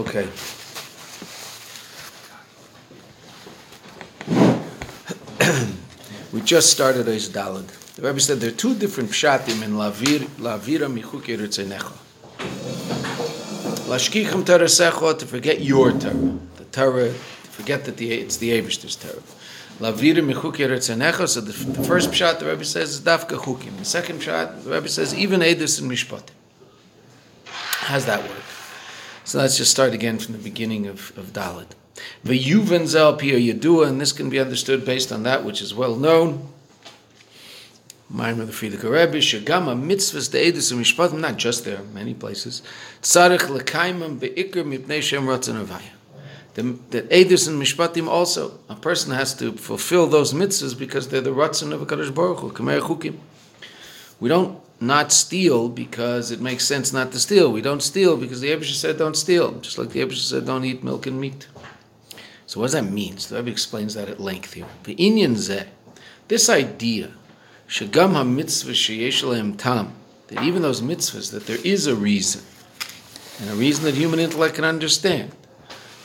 Okay. We just started Ois Daled. The Rebbe said there are two different pshatim in Lavira Michukei Ritzenecha. Lashkicham Torah Secha, to forget your Torah. The Torah, to forget that it's the Eivishter's Torah. Lavira Michukei Ritzenecha, so the first pshat the Rebbe says is Dafka Chukim. The second pshat the Rebbe says even Eidus and Mishpatim. How's that work? So let's just start again from the beginning of Daled. V'yuven zel pia yedua, and this can be understood based on that which is well known. Maimar the Friedrich Rebbe, shagama mitzvahs de'edus and mishpatim, not just there, many places. Tzarech lekaimam be'ikr mipnei shem ratzon avaya. The edus and mishpatim also, a person has to fulfill those mitzvahs because they're the ratzon of HaKadosh Baruch Hu, kamei chukim. We don't not steal because it makes sense not to steal. We don't steal because the Eibusha said don't steal, just like the Eibusha said don't eat milk and meat. So what does that mean? So the Rebbe explains that at length here. The inyan zeh, this idea, shagam ha-mitzvah sheyesh lahem tam, that even those mitzvahs, that there is a reason, and a reason that human intellect can understand.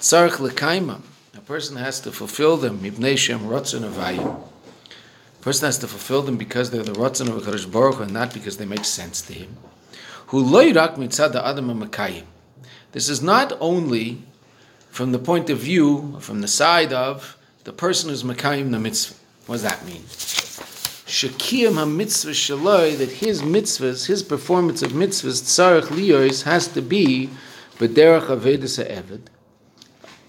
Tzarech lekaimam, a person has to fulfill them, mibnei shem ratzon havayim. A person has to fulfill them because they're the ratzon of HaKadosh Baruch Hu, and not because they make sense to him. Hu lo rak mitzad ha'adam ha-makayim. This is not only from the point of view, from the side of the person who's makayim the mitzvah. What does that mean? Shekiyam ha-mitzvah shaloi, that his mitzvahs, his performance of mitzvahs, tzarech liyos, has to be b'derech avedus ha'eved,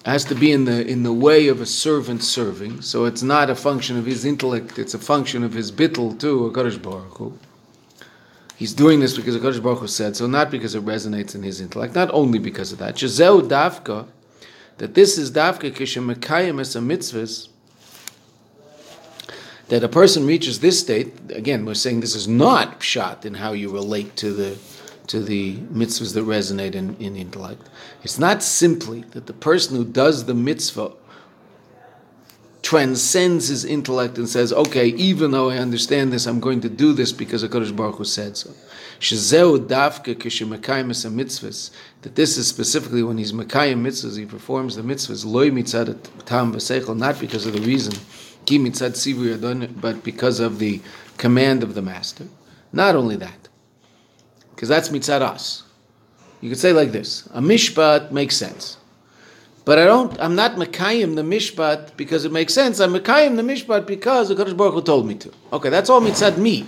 has to be in the way of a servant serving. So it's not a function of his intellect; it's a function of his bittul too, HaKadosh Baruch Hu. He's doing this because HaKadosh Baruch Hu said so, not because it resonates in his intellect. Not only because of that. Shezeu davka, that this is dafka kishamekayim as a mitzvahs, that a person reaches this state. Again, we're saying this is not pshat in how you relate to the mitzvahs that resonate in intellect. It's not simply that the person who does the mitzvah transcends his intellect and says, okay, even though I understand this, I'm going to do this because HaKadosh Baruch Hu said so. Shezeu davka kishamekayim as a mitzvahs, that this is specifically when he's mekayim mitzvahs, he performs the mitzvahs, loy mitzad tam v'seichel, not because of the reason, ki mitzad sivri adon, but because of the command of the master. Not only that, because that's mitzad us. You could say like this, a mishpat makes sense. But I'm not mekayim the mishpat because it makes sense. I'm mekayim the mishpat because the HaKadosh Baruch Hu told me to. Okay, that's all mitzad me.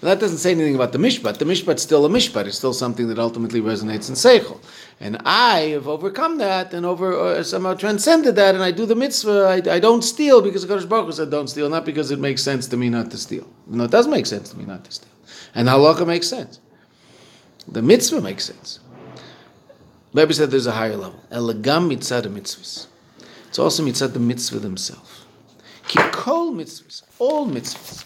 But that doesn't say anything about the mishpat. The mishpat's still a mishpat. It's still something that ultimately resonates in seichel. And I have overcome that and somehow transcended that, and I do the mitzvah. I don't steal because the HaKadosh Baruch Hu said don't steal, not because it makes sense to me not to steal. No, it does make sense to me not to steal. And halacha makes sense. The mitzvah makes sense. Rebbe said there's a higher level. Elegam mitzad mitzvahs. It's also mitzad the mitzvah themselves. Ki kol mitzvahs, all mitzvahs.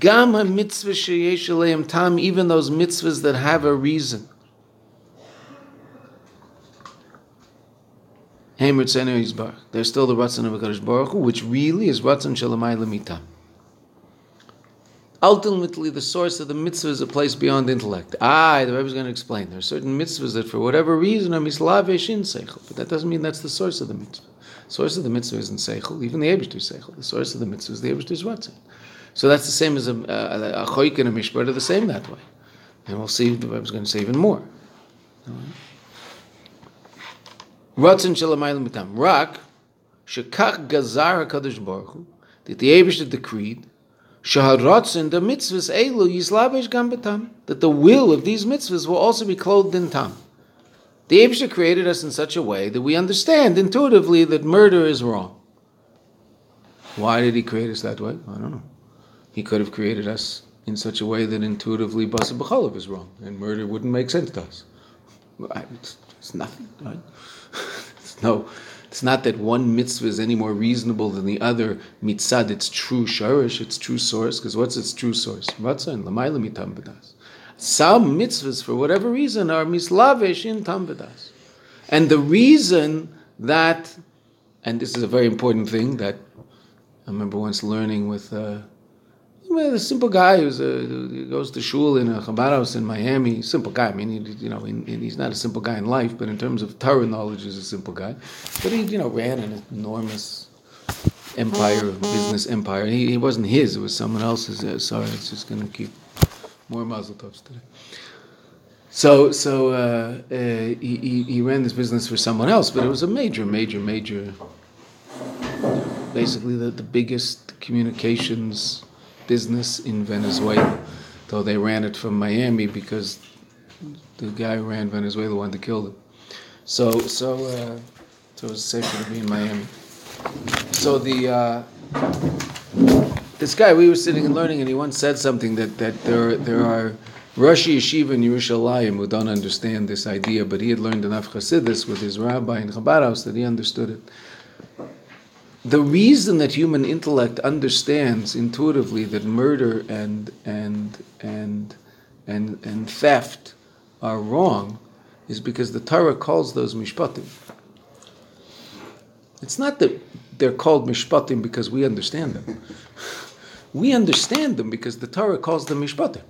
Gam ha-mitzvah sheyesh aleim tam, even those mitzvahs that have a reason. Heim ritzenu yizbarach. They're still the ratzon of HaKadosh Baruch Hu, which really is ratzon shalamay lemitam. Ultimately, the source of the mitzvah is a place beyond intellect. The Rebbe is going to explain. There are certain mitzvahs that, for whatever reason, are mislavesh in seichel. But that doesn't mean that's the source of the mitzvah. The source of the mitzvah isn't seichel. Even the Eibishter is seichel. The source of the mitzvah is the Eibishter's ratzon. So that's the same as a choik and a mishpat are the same that way. And we'll see, the Rebbe is going to say even more. Ratzon shalamayim mitam. Rak, shekach gazar HaKadosh Baruch Hu, that the Eibishter decreed, Shaharatzin, the mitzvahs elu yislavesh gam b'tam, that the will of these mitzvahs will also be clothed in tam. The Eibishter created us in such a way that we understand intuitively that murder is wrong. Why did he create us that way? I don't know. He could have created us in such a way that intuitively basa b'chalav is wrong, and murder wouldn't make sense to us. It's nothing, right? It's not that one mitzvah is any more reasonable than the other mitzad, its true shorish, its true source, because what's its true source? Ratzon, l'mayla mitam b'das. Some mitzvahs, for whatever reason, are mislavesh in tam b'das. And the reason that, and this is a very important thing that I remember once learning with a simple guy who goes to shul in a Chabad house in Miami. Simple guy. I mean, he's not a simple guy in life, but in terms of Torah knowledge, he's a simple guy. But he, ran an enormous empire, business empire. He wasn't his; it was someone else's. Sorry, it's just going to keep more mazel tovs today. So he ran this business for someone else, but it was a major. Basically, the biggest communications business in Venezuela, though they ran it from Miami because the guy who ran Venezuela wanted to kill them. So it was safer to be in Miami. So this guy, we were sitting and learning, and he once said something that there are Rosh Yeshiva in Yerushalayim who don't understand this idea, but he had learned enough Chassidus with his rabbi in Chabad House that he understood it. The reason that human intellect understands intuitively that murder and theft are wrong is because the Torah calls those mishpatim. It's not that they're called mishpatim because we understand them. We understand them because the Torah calls them mishpatim.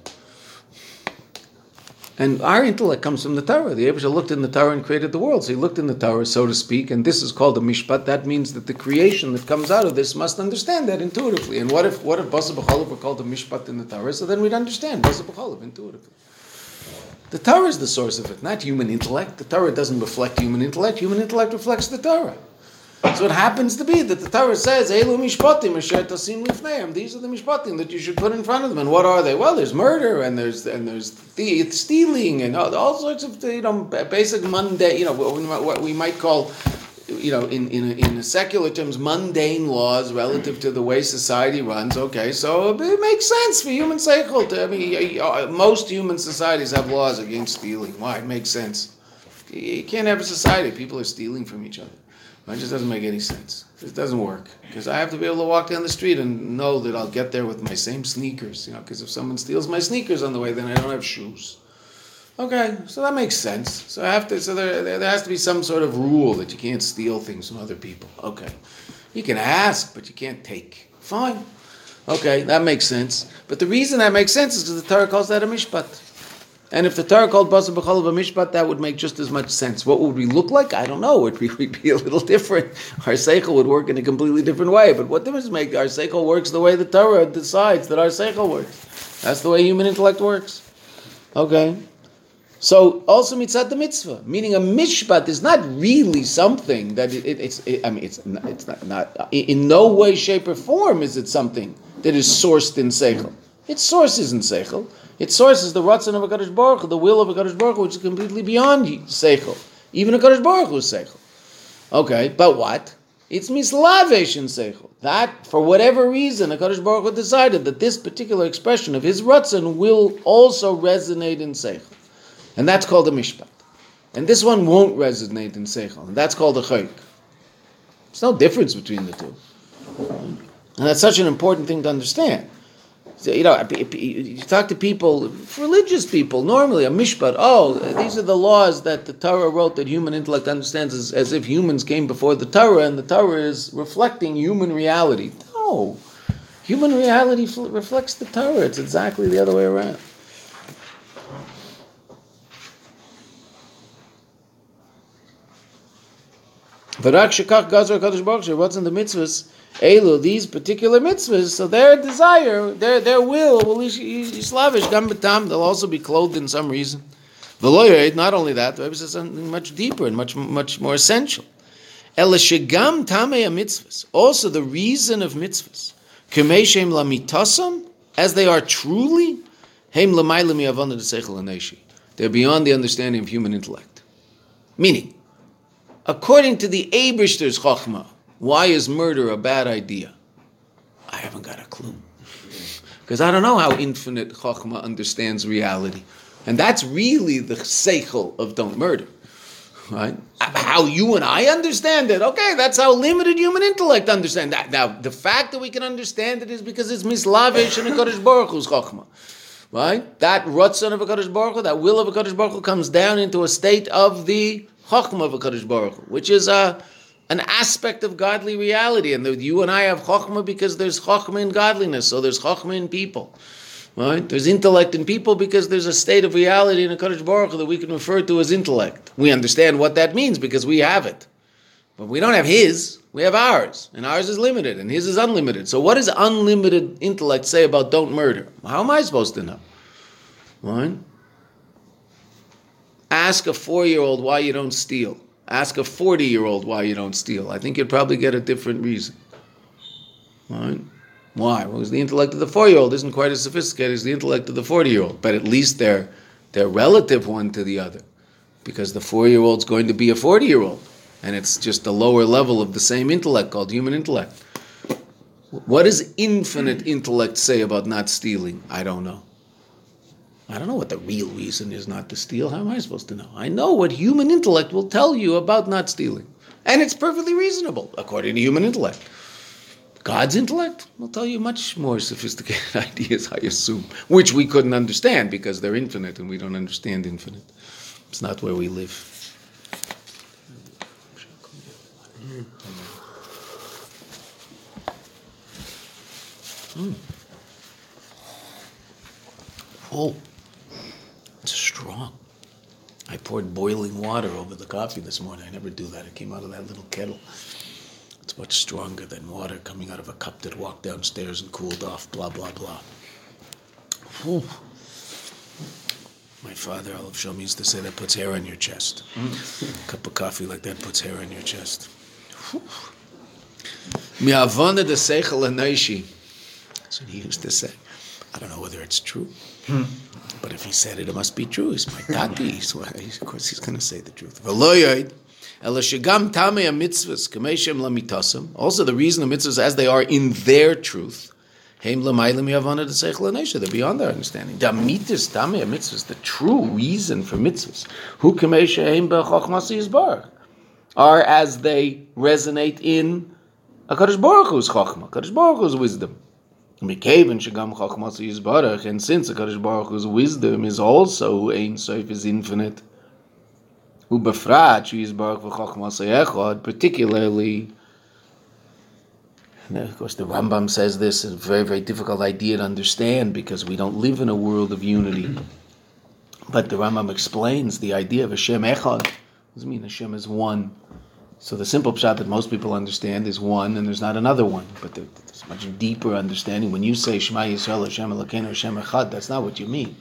And our intellect comes from the Torah. The Eibusha looked in the Torah and created the world. So he looked in the Torah, so to speak, and this is called a mishpat. That means that the creation that comes out of this must understand that intuitively. And what if Basar B'Chalav were called a mishpat in the Torah? So then we'd understand Basar B'Chalav intuitively. The Torah is the source of it, not human intellect. The Torah doesn't reflect human intellect. Human intellect reflects the Torah. So it happens to be that the Torah says, Eilu mishpatim asher tasim lifneim. These are the mishpatim that you should put in front of them. And what are they? Well, there's murder and there's stealing and all sorts of basic mundane, what we might call, in secular terms, mundane laws relative to the way society runs. Okay, so it makes sense for human seichel. Most human societies have laws against stealing. Why? It makes sense. You can't have a society. People are stealing from each other. It just doesn't make any sense. It doesn't work. Because I have to be able to walk down the street and know that I'll get there with my same sneakers. Because if someone steals my sneakers on the way, then I don't have shoes. Okay, so that makes sense. So I have to. So there has to be some sort of rule that you can't steal things from other people. Okay. You can ask, but you can't take. Fine. Okay, that makes sense. But the reason that makes sense is because the Torah calls that a mishpat. And if the Torah called Basar B'Chalav a mishpat, that would make just as much sense. What would we look like? I don't know. It would be a little different. Our seichel would work in a completely different way. But what difference make? Our seichel works the way the Torah decides that our seichel works. That's the way human intellect works. Okay. So also mitzat the mitzvah, meaning a mishpat is not really something that it's not in no way, shape, or form is it something that is sourced in seichel. Its source isn't seichel. Its source is the ratzon of HaKadosh Baruch Hu, the will of HaKadosh Baruch Hu, which is completely beyond seichel. Even HaKadosh Baruch Hu is seichel. Okay, but what? It's mislavesh in seichel. That, for whatever reason, HaKadosh Baruch Hu decided that this particular expression of his ratzon will also resonate in seichel. And that's called a mishpat. And this one won't resonate in seichel. And that's called a chayk. There's no difference between the two. And that's such an important thing to understand. You talk to people, religious people, normally, a mishpat, these are the laws that the Torah wrote that human intellect understands as if humans came before the Torah and the Torah is reflecting human reality. No. Human reality reflects the Torah. It's exactly the other way around. V'rak shekach gazar HaKadosh Baruch Hu, what's in the mitzvahs? Elu, these particular mitzvahs, so their desire, their will yislavish gam b'tam. They'll also be clothed in some reason. V'loyered, not only that, the Rebbe says something much deeper and much more essential. Ela shegam tamei mitzvahs. Also, the reason of mitzvahs, k'mei shem lamitasam, as they are truly, heim l'maylim yavana d'seichel haneshi. They're beyond the understanding of human intellect. Meaning, according to the Eibishter's chokhmah. Why is murder a bad idea? I haven't got a clue. Because I don't know how infinite Chokhmah understands reality. And that's really the seichel of don't murder. Right? How you and I understand it. Okay, that's how limited human intellect understands that. Now, the fact that we can understand it is because it's mislavish and HaKadosh Baruch Hu's Chokhmah. Right? That Ratzon of HaKadosh Baruch Hu, that will of HaKadosh Baruch Hu comes down into a state of the Chokhmah of HaKadosh Baruch Hu, which is a an aspect of godly reality. And you and I have chokhmah because there's chokhmah in godliness, so there's chokhmah in people. Right? There's intellect in people because there's a state of reality in a HaKadosh Baruch Hu that we can refer to as intellect. We understand what that means because we have it. But we don't have his, we have ours. And ours is limited and his is unlimited. So what does unlimited intellect say about don't murder? How am I supposed to know? Right? Ask a 4-year-old why you don't steal. Ask a 40-year-old why you don't steal. I think you'd probably get a different reason. Right? Why? Well, because the intellect of the 4-year-old isn't quite as sophisticated as the intellect of the 40-year-old. But at least they're relative one to the other. Because the 4-year-old's going to be a 40-year-old. And it's just a lower level of the same intellect called human intellect. What does infinite intellect say about not stealing? I don't know. I don't know what the real reason is not to steal. How am I supposed to know? I know what human intellect will tell you about not stealing. And it's perfectly reasonable, according to human intellect. God's intellect will tell you much more sophisticated ideas, I assume, which we couldn't understand because they're infinite and we don't understand infinite. It's not where we live. Oh, it's strong. I poured boiling water over the coffee this morning. I never do that. It came out of that little kettle. It's much stronger than water coming out of a cup that walked downstairs and cooled off, blah, blah, blah. Ooh. My father, Olav Shulman, used to say that puts hair on your chest. A cup of coffee like that puts hair on your chest. Mi'avona de seichel ha'naishi. That's what he used to say. I don't know whether it's true, but if he said it, it must be true. He's my tati. Of course, he's going to say the truth. Also, the reason the mitzvahs, as they are in their truth, they're beyond our understanding. The true reason for mitzvahs are as they resonate in HaKadosh Baruch Hu's chokhmah, HaKadosh Baruch Hu's wisdom. And since HaKadosh Baruch Hu's wisdom is also Ein Sof, is infinite, particularly, and of course the Rambam says this is a very, very difficult idea to understand because we don't live in a world of unity. But the Rambam explains the idea of Hashem Echad. What does it mean? Hashem is one. So the simple pshat that most people understand is one, and there's not another one. But there's much deeper understanding. When you say Shema Yisrael, Hashem Elokeinu, Hashem Echad, that's not what you mean.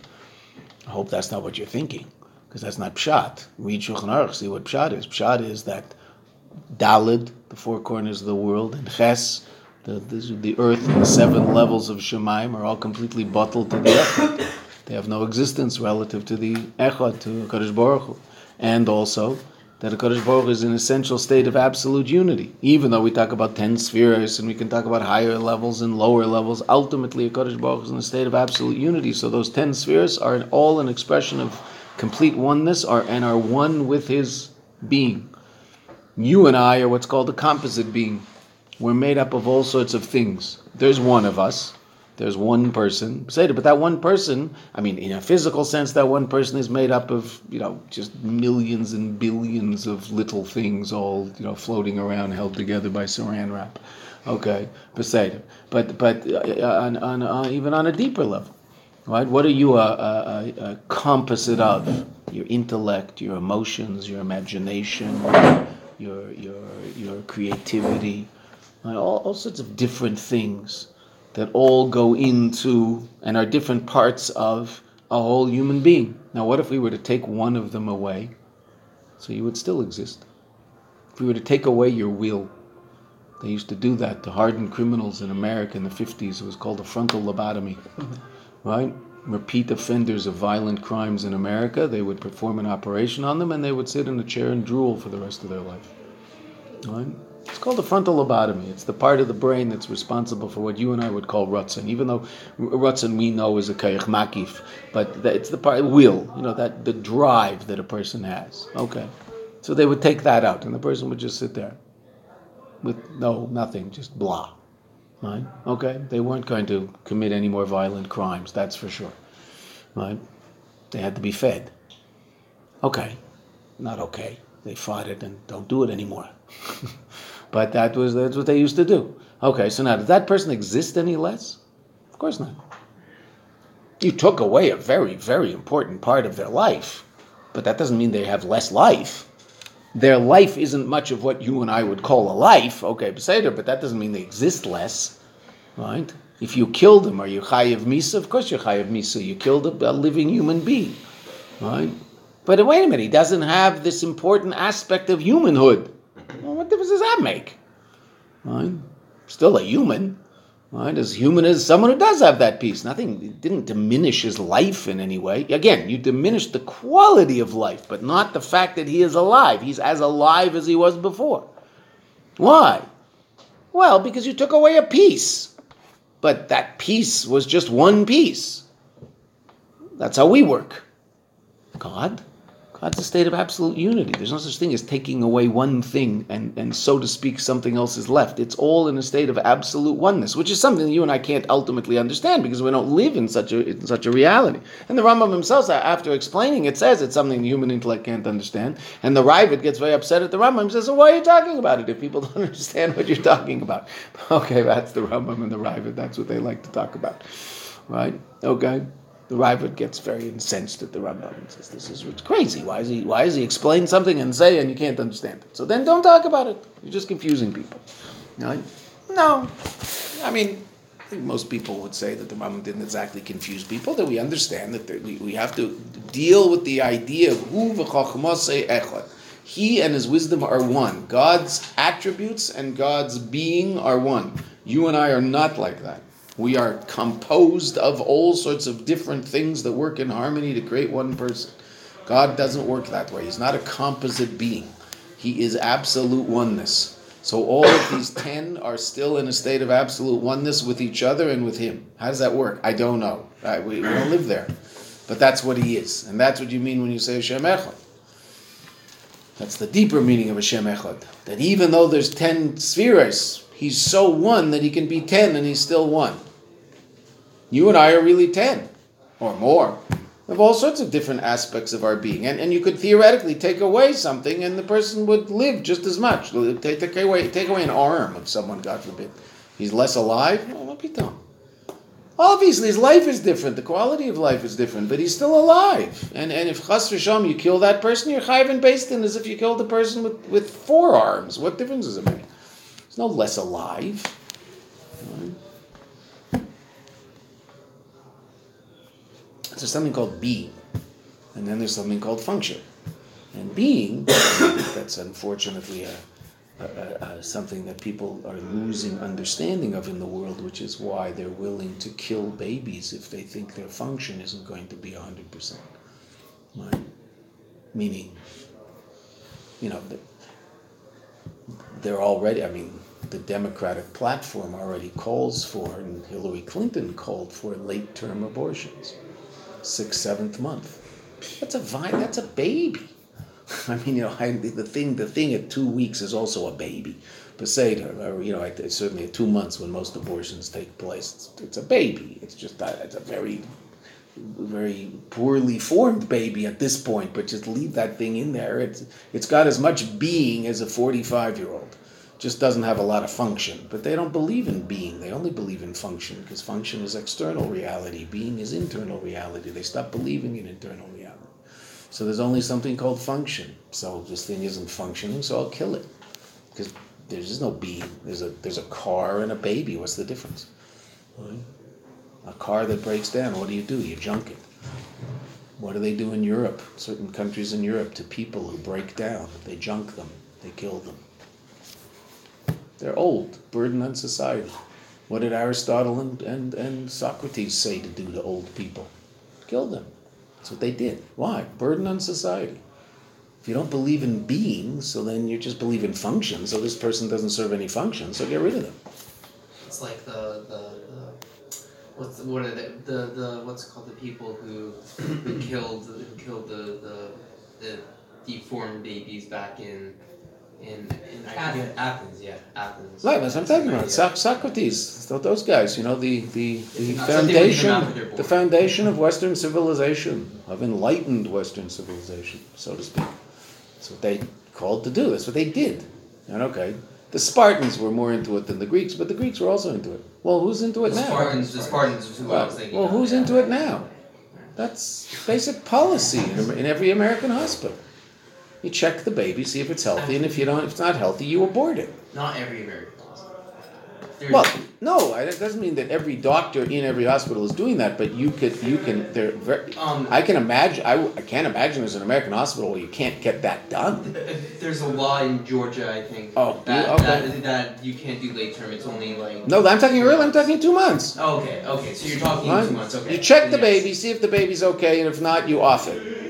I hope that's not what you're thinking, because that's not pshat. Read Shulchan Aruch, see what pshat is. Pshat is that Daled, the four corners of the world, and Ches, the earth, and the seven levels of Shemaim are all completely bottled to the Echad. They have no existence relative to the Echad, to HaKadosh Baruch Hu, and also that HaKadosh Baruch Hu is an essential state of absolute unity. Even though we talk about 10 spheres and we can talk about higher levels and lower levels, ultimately HaKadosh Baruch Hu is in a state of absolute unity. So those 10 spheres are all an expression of complete oneness and are one with his being. You and I are what's called a composite being. We're made up of all sorts of things. There's one of us. There's one person, but that one person, I mean, in a physical sense, that one person is made up of, just millions and billions of little things all, floating around, held together by saran wrap. Okay, but even on a deeper level, right? What are you a composite of? Your intellect, your emotions, your imagination, your creativity, right? all sorts of different things that all go into and are different parts of a whole human being. Now, what if we were to take one of them away? So you would still exist. If we were to take away your will, they used to do that to hardened criminals in America in the 50s. It was called a frontal lobotomy, right? Repeat offenders of violent crimes in America, they would perform an operation on them and they would sit in a chair and drool for the rest of their life, right? It's called the frontal lobotomy. It's the part of the brain that's responsible for what you and I would call Ratzon, even though Ratzon we know is a Kayach Makif, but it's the part, will, that the drive that a person has. Okay. So they would take that out, and the person would just sit there with nothing, just blah. Right? Okay. They weren't going to commit any more violent crimes, that's for sure. Right? They had to be fed. Okay. Not okay. They fought it and don't do it anymore. But that's what they used to do. Okay, so now, does that person exist any less? Of course not. You took away a very, very important part of their life, but that doesn't mean they have less life. Their life isn't much of what you and I would call a life, okay, but that doesn't mean they exist less, right? If you killed them, are you chayav misa? Of course you're chayav misa. You killed a living human being, right? But wait a minute, he doesn't have this important aspect of humanhood. Well, what difference does that make? Right? Still a human, right? As human as someone who does have that piece. Nothing, it didn't diminish his life in any way. Again, you diminished the quality of life, but not the fact that he is alive. He's as alive as he was before. Why? Well, because you took away a piece. But that piece was just one piece. That's how we work. God's a state of absolute unity. There's no such thing as taking away one thing and so to speak, something else is left. It's all in a state of absolute oneness, which is something you and I can't ultimately understand because we don't live in such a reality. And the Rambam himself, after explaining it, says it's something the human intellect can't understand. And the Ravid gets very upset at the Rambam and says, well, why are you talking about it if people don't understand what you're talking about? Okay, that's the Rambam and the Ravid. That's what they like to talk about. Right? Okay. The Ravid gets very incensed at the Rambam and says, this is crazy. Why is he explain something and say, and you can't understand it? So then don't talk about it. You're just confusing people. Right? No. I mean, I think most people would say that the Rambam didn't exactly confuse people, that we understand that we have to deal with the idea of Hu v'chochmosei echad. He and his wisdom are one. God's attributes and God's being are one. You and I are not like that. We are composed of all sorts of different things that work in harmony to create one person. God doesn't work that way. He's not a composite being. He is absolute oneness. So all of these 10 are still in a state of absolute oneness with each other and with him. How does that work? I don't know. We don't live there. But that's what he is. And that's what you mean when you say Hashem Echad. That's the deeper meaning of Hashem Echad. That even though there's 10 spheres, he's so one that he can be 10 and he's still one. You and I are really 10 or more of all sorts of different aspects of our being. And you could theoretically take away something and the person would live just as much. Take away an arm of someone, God forbid. He's less alive? Well, what be done? Obviously, his life is different. The quality of life is different, but he's still alive. And if chas v'sham you kill that person, you're chayav and based in as if you killed the person with 4 arms. What difference does it make? It's no less alive. There's something called being, and then there's something called function. And being, that's unfortunately something that people are losing understanding of in the world, which is why they're willing to kill babies if they think their function isn't going to be 100%. Right? Meaning, they're already, the Democratic platform already calls for, and Hillary Clinton called for, late-term abortions, 6th, 7th month. That's a baby. The thing at 2 weeks is also a baby. Certainly at 2 months when most abortions take place, it's a baby. It's a very, very poorly formed baby at this point, but just leave that thing in there. It's got as much being as a 45-year-old. Just doesn't have a lot of function. But they don't believe in being. They only believe in function, because function is external reality. Being is internal reality. They stop believing in internal reality. So there's only something called function. So this thing isn't functioning, so I'll kill it. Because there's just no being. There's a car and a baby. What's the difference? Right? A car that breaks down, what do? You junk it. What do they do in Europe? Certain countries in Europe, to people who break down, they junk them. They kill them. They're old, burden on society. What did Aristotle and Socrates say to do to old people? Kill them. That's what they did. Why? Burden on society. If you don't believe in being, so then you just believe in function, so this person doesn't serve any function, so get rid of them. It's like the people who killed the deformed babies back in Athens, yeah. Athens. Right, that's what I'm talking about. Socrates, those guys, the foundation of Western civilization, of enlightened Western civilization, so to speak. That's what they called to do. That's what they did. And okay, the Spartans were more into it than the Greeks, but the Greeks were also into it. Well, who's into it now? The Spartans who I was thinking. Well, who's into it now? That's basic policy in every American hospital. You check the baby, see if it's healthy, and if it's not healthy, you abort it. Not every American hospital. Well, no, it doesn't mean that every doctor in every hospital is doing that, but you can. I can't imagine there's an American hospital where you can't get that done. There's a law in Georgia, I think. That you can't do late term. It's only like. No, I'm talking early. I'm talking 2 months. Oh, okay. Okay. So you're talking 2 months. Okay. You check the baby, see if the baby's okay, and if not, you off it.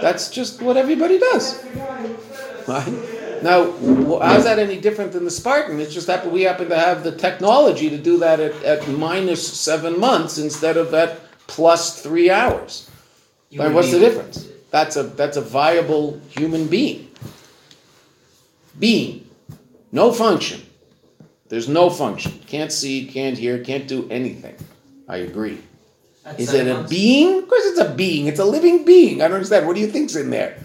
That's just what everybody does. Right? Now, how's that any different than the Spartan? It's just that we happen to have the technology to do that at minus 7 months instead of at plus 3 hours. Like, what's the difference? That's a viable human being. Being. No function. There's no function. Can't see, can't hear, can't do anything. I agree. Is it a being? Of course it's a being. It's a living being. I don't understand. What do you think's in there?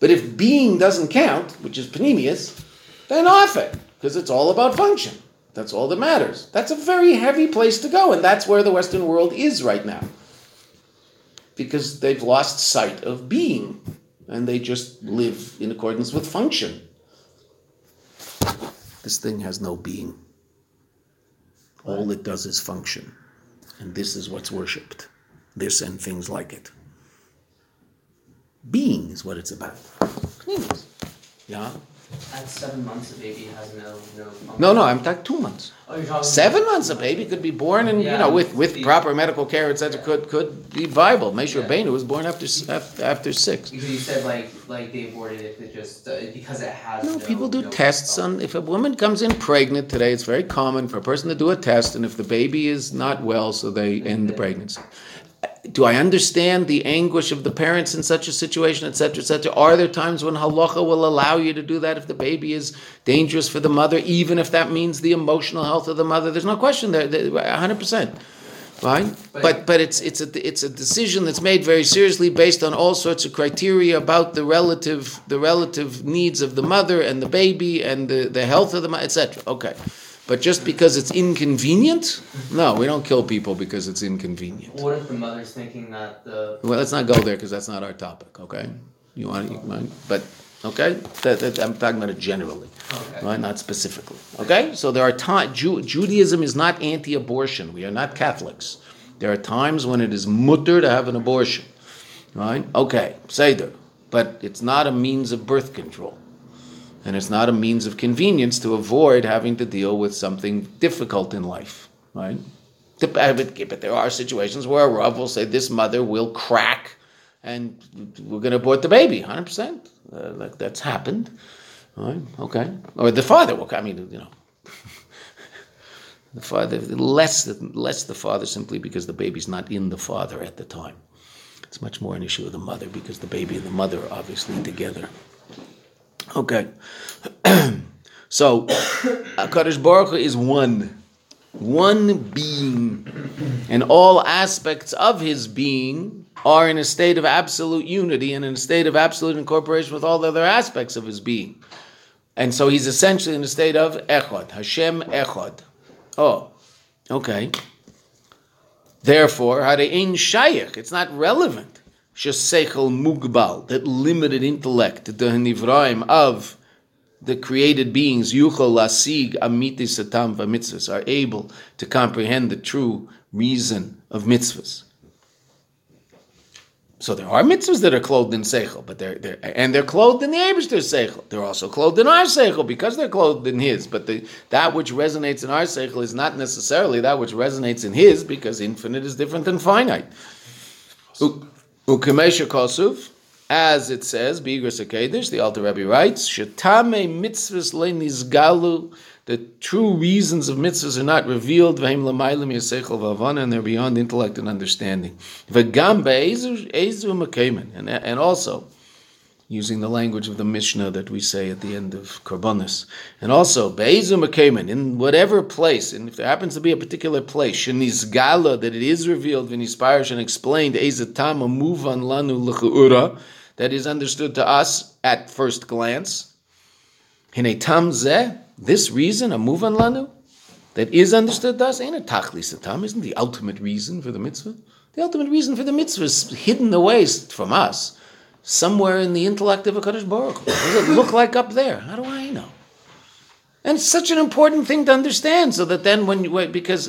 But if being doesn't count, which is panemius, then off it, because it's all about function. That's all that matters. That's a very heavy place to go, and that's where the Western world is right now, because they've lost sight of being, and they just live in accordance with function. This thing has no being. All it does is function. And this is what's worshipped. This and things like it. Being is what it's about. Yeah? At 7 months, a baby has no function. No, I'm talking 2 months. Oh, you're talking 7 months, a baby could be born and, with proper medical care, etc., could be viable. Meshur Benu was born after six. Because you said, like they aborted it just because it has no... people do tests on... If a woman comes in pregnant today, it's very common for a person to do a test, and if the baby is not well, so they end the pregnancy. Do I understand the anguish of the parents in such a situation, etc., etc.? Are there times when halacha will allow you to do that if the baby is dangerous for the mother, even if that means the emotional health of the mother? There's no question there, 100%. Right? But it's a decision that's made very seriously based on all sorts of criteria about the relative needs of the mother and the baby and the health of the mother, etc. Okay. But just because it's inconvenient? No, we don't kill people because it's inconvenient. What if the mother's thinking that the... Well, let's not go there because that's not our topic, okay? You mind? But, okay? I'm talking about it generally, okay. Right? Not specifically, okay? So there are times... Judaism is not anti-abortion. We are not Catholics. There are times when it is mutter to have an abortion, right? Okay, seder. But it's not a means of birth control. And it's not a means of convenience to avoid having to deal with something difficult in life, right? But there are situations where a Rav will say, this mother will crack and we're going to abort the baby, 100%. That's happened, right? Okay. Or the father will, the father, less the father simply because the baby's not in the father at the time. It's much more an issue of the mother because the baby and the mother are obviously together. Okay, so HaKadosh Baruch Hu is one being, and all aspects of his being are in a state of absolute unity and in a state of absolute incorporation with all the other aspects of his being. And so he's essentially in a state of Echad, Hashem Echad. Oh, okay. Therefore, Hare Ein Shayach, it's not relevant. Shesechel mugbal, that limited intellect, the nivraim of the created beings, yuchal lasig amiti satam v'mitzvahs, are able to comprehend the true reason of mitzvahs. So there are mitzvahs that are clothed in seichel, but they're clothed in the Eibishter's seichel. They're also clothed in our seichel because they're clothed in his. But that which resonates in our seichel is not necessarily that which resonates in his, because infinite is different than finite. Ukemesha Kosuf, as it says, Be'igras HaKodesh, the Alter Rebbe writes, Shetame mitzvahs le'nizgalu, the true reasons of mitzvahs are not revealed, v'hem l'maylim yasechel v'avana, and they're beyond intellect and understanding. V'gam be'ezu mekaymen, and also, using the language of the Mishnah that we say at the end of Korbanos, and also be'ezu mekaymen, in whatever place, and if there happens to be a particular place, shenizgala, that it is revealed, v'nisparish, and explained, ezetam amuvan lanu l'chu'ura, that is understood to us at first glance, Hine tam zeh, this reason, a muvan lanu, that is understood to us, ain't a tachlis tam, isn't the ultimate reason for the mitzvah. The ultimate reason for the mitzvah is hidden away from us, somewhere in the intellect of a Kadosh Baruch Hu. What does it look like up there? How do I know? And it's such an important thing to understand, so that then when you, because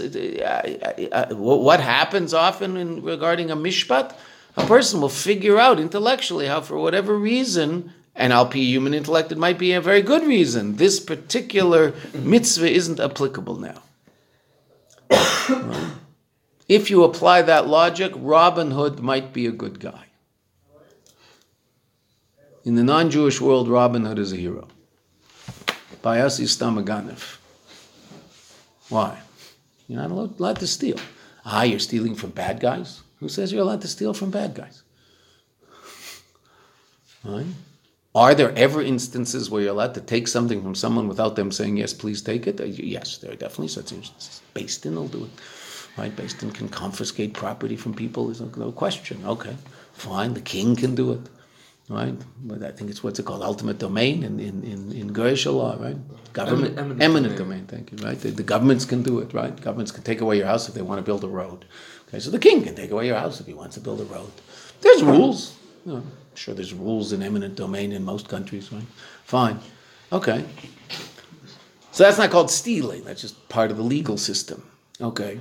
what happens often in regarding a mishpat, a person will figure out intellectually how, for whatever reason, and alpi human intellect, it might be a very good reason, this particular mitzvah isn't applicable now. Well, if you apply that logic, Robin Hood might be a good guy. In the non-Jewish world, Robin Hood is a hero. By us, he's Stam a Ganef. Why? You're not allowed to steal. Ah, you're stealing from bad guys? Who says you're allowed to steal from bad guys? Right? Are there ever instances where you're allowed to take something from someone without them saying, yes, please take it? Yes, there are definitely such instances. Beis Din will do it. Right? Beis Din can confiscate property from people. There's no question. Okay, fine. The king can do it. Right? But I think it's what's it called? Ultimate domain in Gerusha law, right? Government, eminent domain. Thank you, right? The governments can do it, right? Governments can take away your house if they want to build a road. Okay, so the king can take away your house if he wants to build a road. There's rules. You know, I'm sure there's rules in eminent domain in most countries, right? Fine. Okay. So that's not called stealing. That's just part of the legal system. Okay.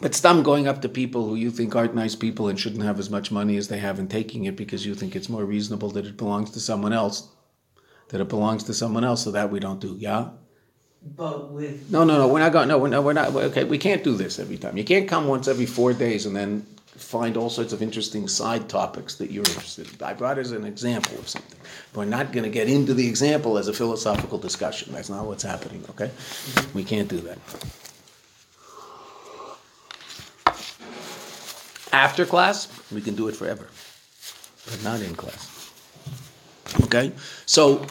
But stam going up to people who you think aren't nice people and shouldn't have as much money as they have and taking it because you think it's more reasonable that it belongs to someone else. So that we don't do, yeah? But with... No, we're not going... No, we're not... Okay, we can't do this every time. You can't come once every 4 days and then find all sorts of interesting side topics that you're interested in. I brought as an example of something. We're not going to get into the example as a philosophical discussion. That's not what's happening, okay? Mm-hmm. We can't do that. After class, we can do it forever, but not in class. Okay? So,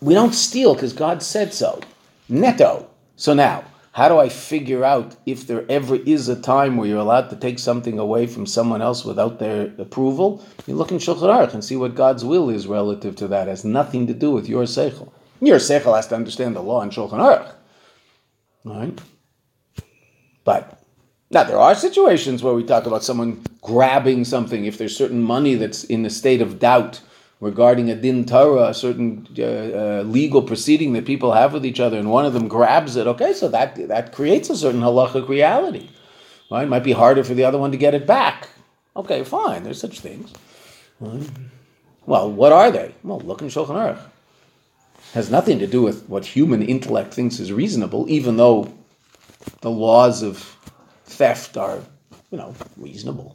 we don't steal because God said so. Netto. So now, how do I figure out if there ever is a time where you're allowed to take something away from someone else without their approval? You look in Shulchan Aruch and see what God's will is relative to that. It has nothing to do with your seichel. Your seichel has to understand the law in Shulchan Aruch. All right? But... now, there are situations where we talk about someone grabbing something, if there's certain money that's in a state of doubt regarding a din Torah, a certain legal proceeding that people have with each other, and one of them grabs it, okay, so that creates a certain halachic reality. Right? It might be harder for the other one to get it back. Okay, fine, there's such things. Right? Well, what are they? Well, look in Shulchan Aruch. It has nothing to do with what human intellect thinks is reasonable, even though the laws of theft are, reasonable.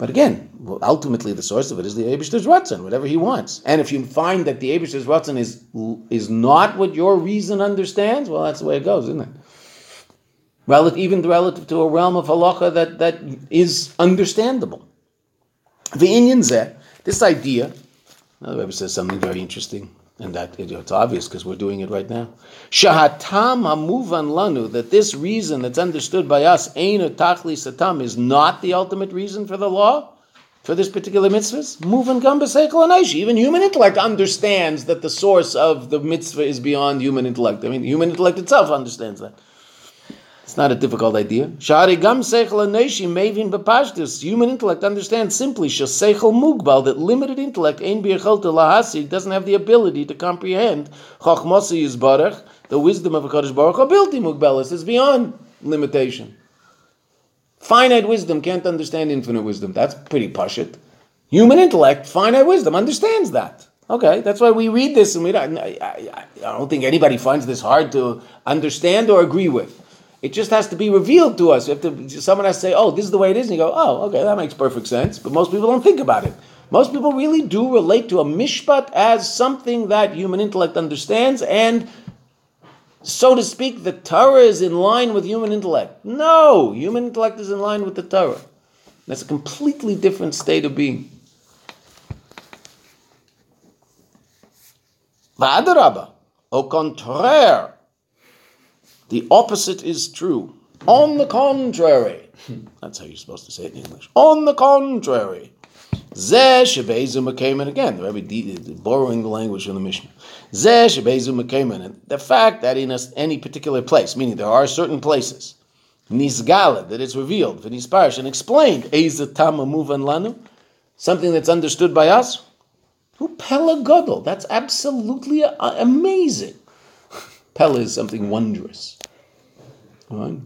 But again, ultimately the source of it is the Eibishter's Ratzon, whatever he wants. And if you find that the Eibishter's Ratzon is not what your reason understands, well, that's the way it goes, isn't it? Even relative to a realm of halacha that is understandable. The inyan zeh, this idea, the Rebbe says something very interesting. And that it's obvious because we're doing it right now. Shahatam hamuvan lanu, that this reason that's understood by us, einu tachlis hatam, is not the ultimate reason for the law, for this particular mitzvah. Muvan gam b'seichel hanaish. Even human intellect understands that the source of the mitzvah is beyond human intellect. I mean, human intellect itself understands that. It's not a difficult idea. Shari gam seichel hanaishi mevin b'pashtus. Human intellect understands simply sheseichel mugbal, that limited intellect ein b'yecholto lahasig, doesn't have the ability to comprehend chochmosi yizbarach, the wisdom of a Kadosh Baruch Hu bilti mugbelis, is beyond limitation. Finite wisdom can't understand infinite wisdom. That's pretty pashut. Human intellect, finite wisdom, understands that. Okay, that's why we read this and we don't. I don't think anybody finds this hard to understand or agree with. It just has to be revealed to us. Someone has to say, oh, this is the way it is. And you go, oh, okay, that makes perfect sense. But most people don't think about it. Most people really do relate to a mishpat as something that human intellect understands. And so to speak, the Torah is in line with human intellect. No, human intellect is in line with the Torah. That's a completely different state of being. V'adarabah, au contraire. The opposite is true. On the contrary. That's how you're supposed to say it in English. On the contrary. Zeh shebeizum mekayman, again, the Rebbe borrowing the language from the Mishnah. Zeh shebeizum mekayman, and the fact that in any particular place, meaning there are certain places, nizgala, that it's revealed, v'nisparish, and explained, eizet tam amuvan lanu, something that's understood by us. Who pela gadol? That's absolutely amazing. Pela is something wondrous. Right?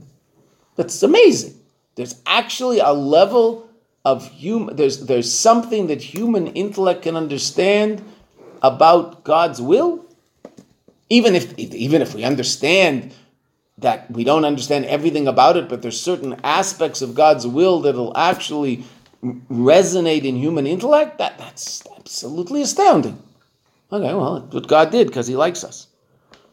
That's amazing. There's actually a level of human. There's something that human intellect can understand about God's will. Even if we understand that we don't understand everything about it, but there's certain aspects of God's will that'll actually resonate in human intellect. That's absolutely astounding. Okay, well, it's what God did because He likes us.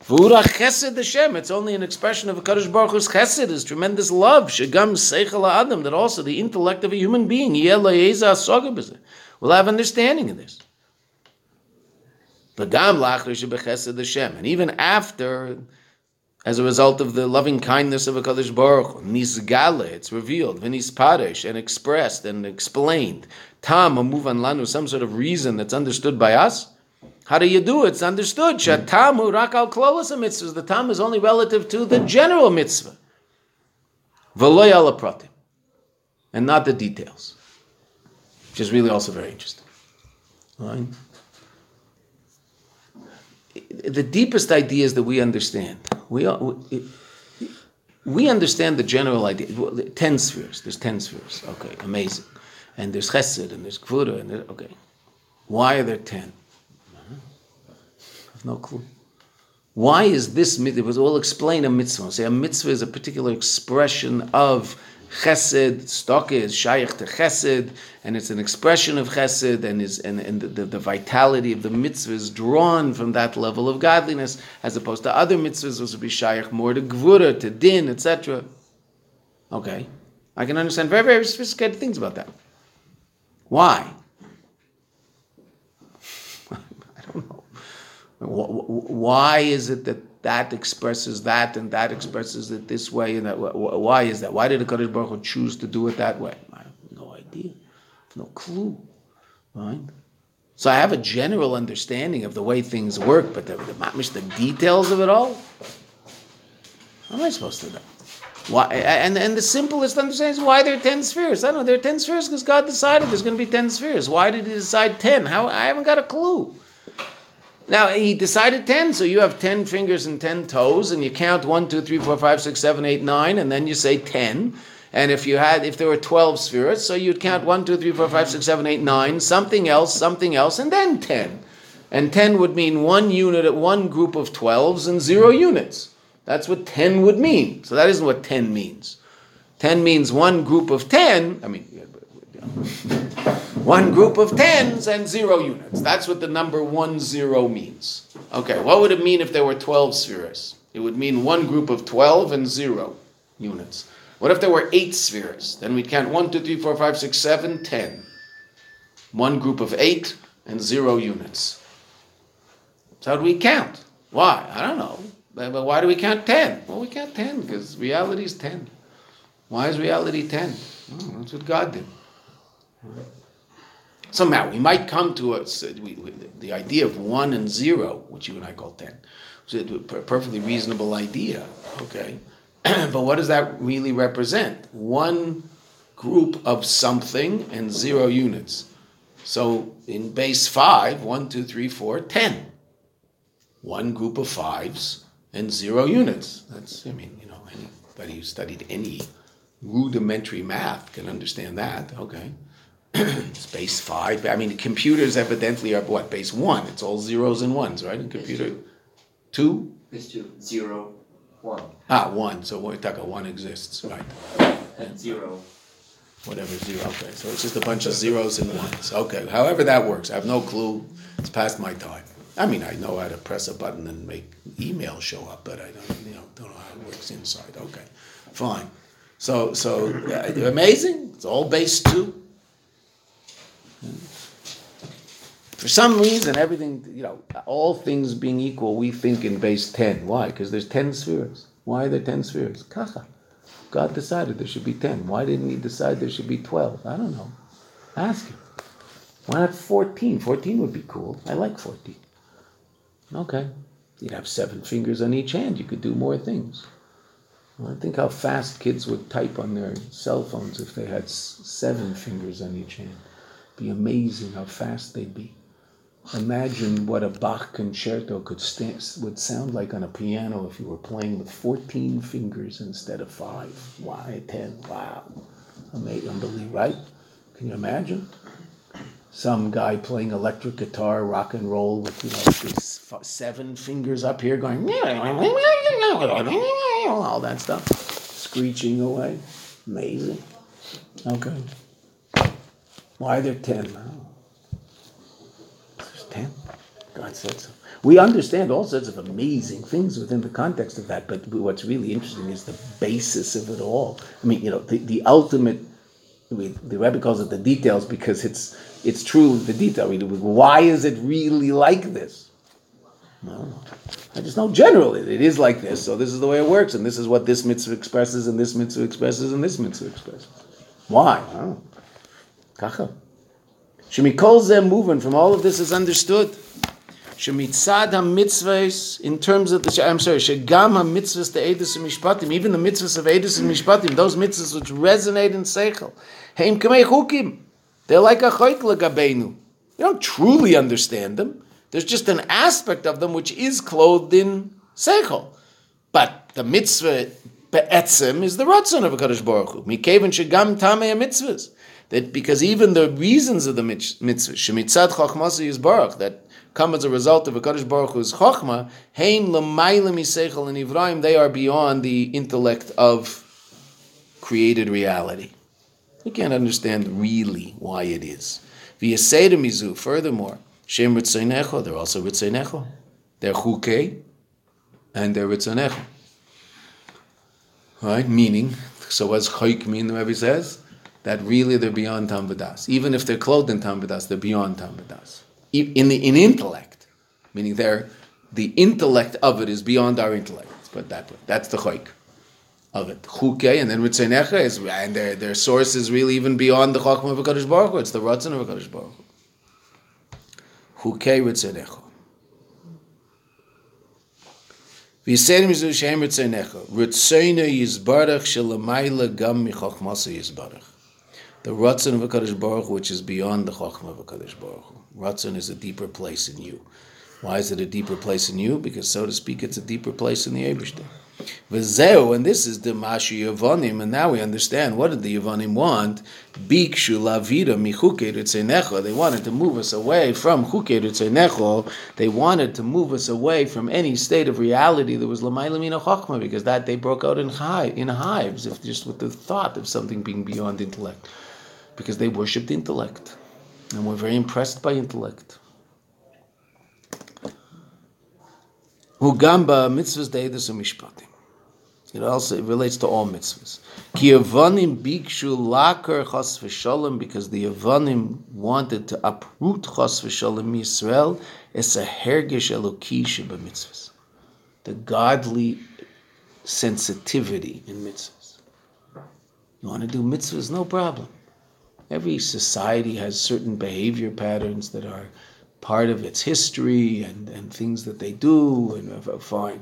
V'ura chesed Hashem. It's only an expression of HaKadosh Baruch Hu's chesed, His tremendous love. Shegam seichel ha'adam, that also the intellect of a human being will have understanding in this. V'gam l'achar shebechesed Hashem, and even after, as a result of the loving kindness of HaKadosh Baruch Hu, nisgale, it's revealed, v'nisparesh, and expressed and explained, tam hamuvan lanu, some sort of reason that's understood by us. How do you do it? It's understood. Shatamu rakal klolas mitzvahs. The tam is only relative to the general mitzvah. V'loy ala pratim, and not the details, which is really also very interesting. Right? The deepest ideas that we understand, we understand the general idea. 10 spheres. There's 10 spheres. Okay, amazing. And there's chesed, and there's gvura, and there's, okay. Why are there 10? No clue. Why is this mitzvah? We'll explain a mitzvah. Say a mitzvah is a particular expression of chesed. Stoke is shayach to chesed, and it's an expression of chesed, and the vitality of the mitzvah is drawn from that level of godliness, as opposed to other mitzvahs, which would be shayach more to gvura, to din, etc. Okay, I can understand very, very sophisticated things about that. Why? I don't know. Why is it that expresses that and that expresses it this way and that? Why is that? Why did HaKadosh Baruch Hu choose to do it that way? I have no idea, no clue. Right? So I have a general understanding of the way things work, but the details of it all, how am I supposed to know? Why? And the simplest understanding is why there are 10 spheres. I don't know. There are 10 spheres because God decided there's going to be 10 spheres. Why did He decide 10? How? I haven't got a clue. Now, He decided 10, so you have 10 fingers and 10 toes, and you count 1, 2, 3, 4, 5, 6, 7, 8, 9, and then you say 10. And if there were 12 spheres, so you'd count 1, 2, 3, 4, 5, 6, 7, 8, 9, something else, and then 10. And 10 would mean one unit at one group of 12s and 0 units. That's what 10 would mean. So that isn't what 10 means. 10 means one group of 10, I mean... one group of 10s and 0 units. That's what the number 10 means. Okay, what would it mean if there were 12 spheres? It would mean one group of 12 and 0 units. What if there were 8 spheres? Then we'd count 1, 2, 3, 4, 5, 6, 7, 10. One group of 8 and 0 units. So how do we count? Why? I don't know. But why do we count 10? Well, we count 10 because reality is 10. Why is reality 10? Oh, that's what God did. Somehow we might come to the idea of 1 and 0, which you and I call 10, which is a perfectly reasonable idea. Okay, but what does that really represent? One group of something and 0 units. So in base 5, 1, 2, 3, 4, 10. One group of 5s and 0 units. That's, anybody who studied any rudimentary math can understand that. Okay. Base 5. I mean, computers evidently are what? Base 1. It's all 0s and 1s, right? In computer, 2? Base 2. 0, 1. 1. So we're talking 1 exists, right? And 0. Whatever 0. Okay. So it's just a bunch of 0s and 1s. Okay. However that works. I have no clue. It's past my time. I mean, I know how to press a button and make email show up, but I don't know how it works inside. Okay. Fine. So amazing. It's all base 2. For some reason, everything, all things being equal, we think in base 10. Why? Because there's 10 spheres. Why are there 10 spheres? Kacha. God decided there should be 10. Why didn't He decide there should be 12? I don't know. Ask Him. Why not 14? 14 would be cool. I like 14. Okay. You'd have 7 fingers on each hand. You could do more things. Well, I think how fast kids would type on their cell phones if they had 7 fingers on each hand. It'd be amazing how fast they'd be. Imagine what a Bach concerto would sound like on a piano if you were playing with 14 fingers instead of 5. Why 10? Wow. Unbelievable, right? Can you imagine? Some guy playing electric guitar, rock and roll with, you know, his 7 fingers up here going, all that stuff, screeching away. Amazing. Okay. Why are there 10? Oh. There's 10? God said so. We understand all sorts of amazing things within the context of that, but what's really interesting is the basis of it all. I mean, you know, the ultimate, the Rebbe calls it the details because it's truly the detail. Why is it really like this? No, I just know generally it is like this, so this is the way it works, and this is what this mitzvah expresses, and this mitzvah expresses, and this mitzvah expresses. Why? Oh. Kacha. Shemikol ze moving from all of this is understood. Shemitzad ha-mitzvahs, in terms of the, shegam ha-mitzvahs to Eidos and Mishpatim, even the mitzvahs of Eidos and Mishpatim, those mitzvahs which resonate in Seichel, heim kamei chukim, they're like a choyk l'gabeinu. You don't truly understand them. There's just an aspect of them which is clothed in Seichel. But the mitzvah be'etzem is the ratzon of HaKadosh Baruch Hu. Mikeven shegam tamei ha-mitzvahs. That because even the reasons of the mitzvah, shemitzad chokhmasi yisbarach, that come as a result of HaKadosh Baruch Hu's chokhmah, heim l'mayla miseichel and Ivraim, they are beyond the intellect of created reality. You can't understand really why it is. V'yaseidim izu, furthermore, shem ritzonecho, they're also ritzonecho. They're chukei, and they're ritzonecho. Right? Meaning, so what's choik mean, the Rebbe says? That really they're beyond Tam V'das. Even if they're clothed in Tam V'das, they're beyond Tam V'das. In intellect, meaning the intellect of it is beyond our intellect. Let's put it that way. That's the choik of it. Chukei, and then Ritzenecha is, and their source is really even beyond the Chokhmah of HaKadosh Baruch Hu. It's the Ratzon of HaKadosh Baruch Hu. Chukei Ritzenecha. V'yiseidim yizu shem Ritzenecha. Ritzene yizbarach shelamayla gam michokhmasa yizbarach. The Ratzon of HaKadosh Baruch Hu, which is beyond the Chokhmah of HaKadosh Baruch Hu. Ratzon is a deeper place in you. Why is it a deeper place in you? Because, so to speak, it's a deeper place in the Eibishter. V'zeu, and this is the Mashi Yevonim, and now we understand what did the Yevonim want? Bikshu lavida michukei ritzonecho. They wanted to move us away from chukei ritzonecho. They wanted to move us away from any state of reality that was l'mayla mina chokhmah, because that they broke out in hives, if just with the thought of something being beyond intellect. Because they worshipped intellect. And were very impressed by intellect. Hugamba mitzvahs de'edus u'mishpatim. It relates to all mitzvahs. Ki Yevonim bikshu lakar chas v'sholem, because the Yevonim wanted to uproot chas v'sholem Yisrael, es a hergish eloki sheba mitzvahs. The godly sensitivity in mitzvahs. You want to do mitzvahs? No problem. Every society has certain behavior patterns that are part of its history and things that they do and find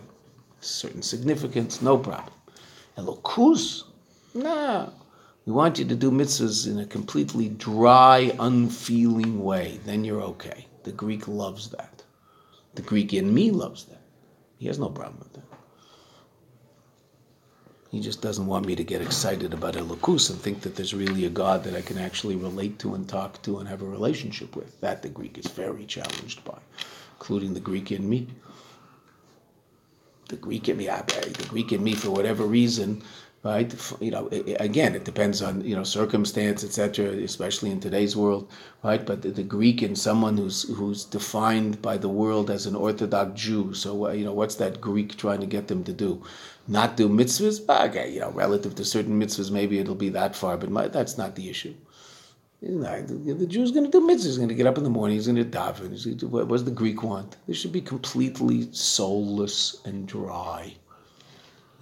certain significance, no problem. Elokus? No. We want you to do mitzvahs in a completely dry, unfeeling way. Then you're okay. The Greek loves that. The Greek in me loves that. He has no problem with that. He just doesn't want me to get excited about Elokus and think that there's really a God that I can actually relate to and talk to and have a relationship with. That the Greek is very challenged by, including the Greek in me. The Greek in me, for whatever reason, right? You know, again, it depends on, you know, circumstance, etc., especially in today's world, right? But the Greek in someone who's defined by the world as an Orthodox Jew. So, you know, what's that Greek trying to get them to do? Not do mitzvahs? Okay, you know, relative to certain mitzvahs, maybe it'll be that far, but that's not the issue. The Jew's going to do mitzvahs. He's going to get up in the morning. He's going to daven. What does the Greek want? This should be completely soulless and dry.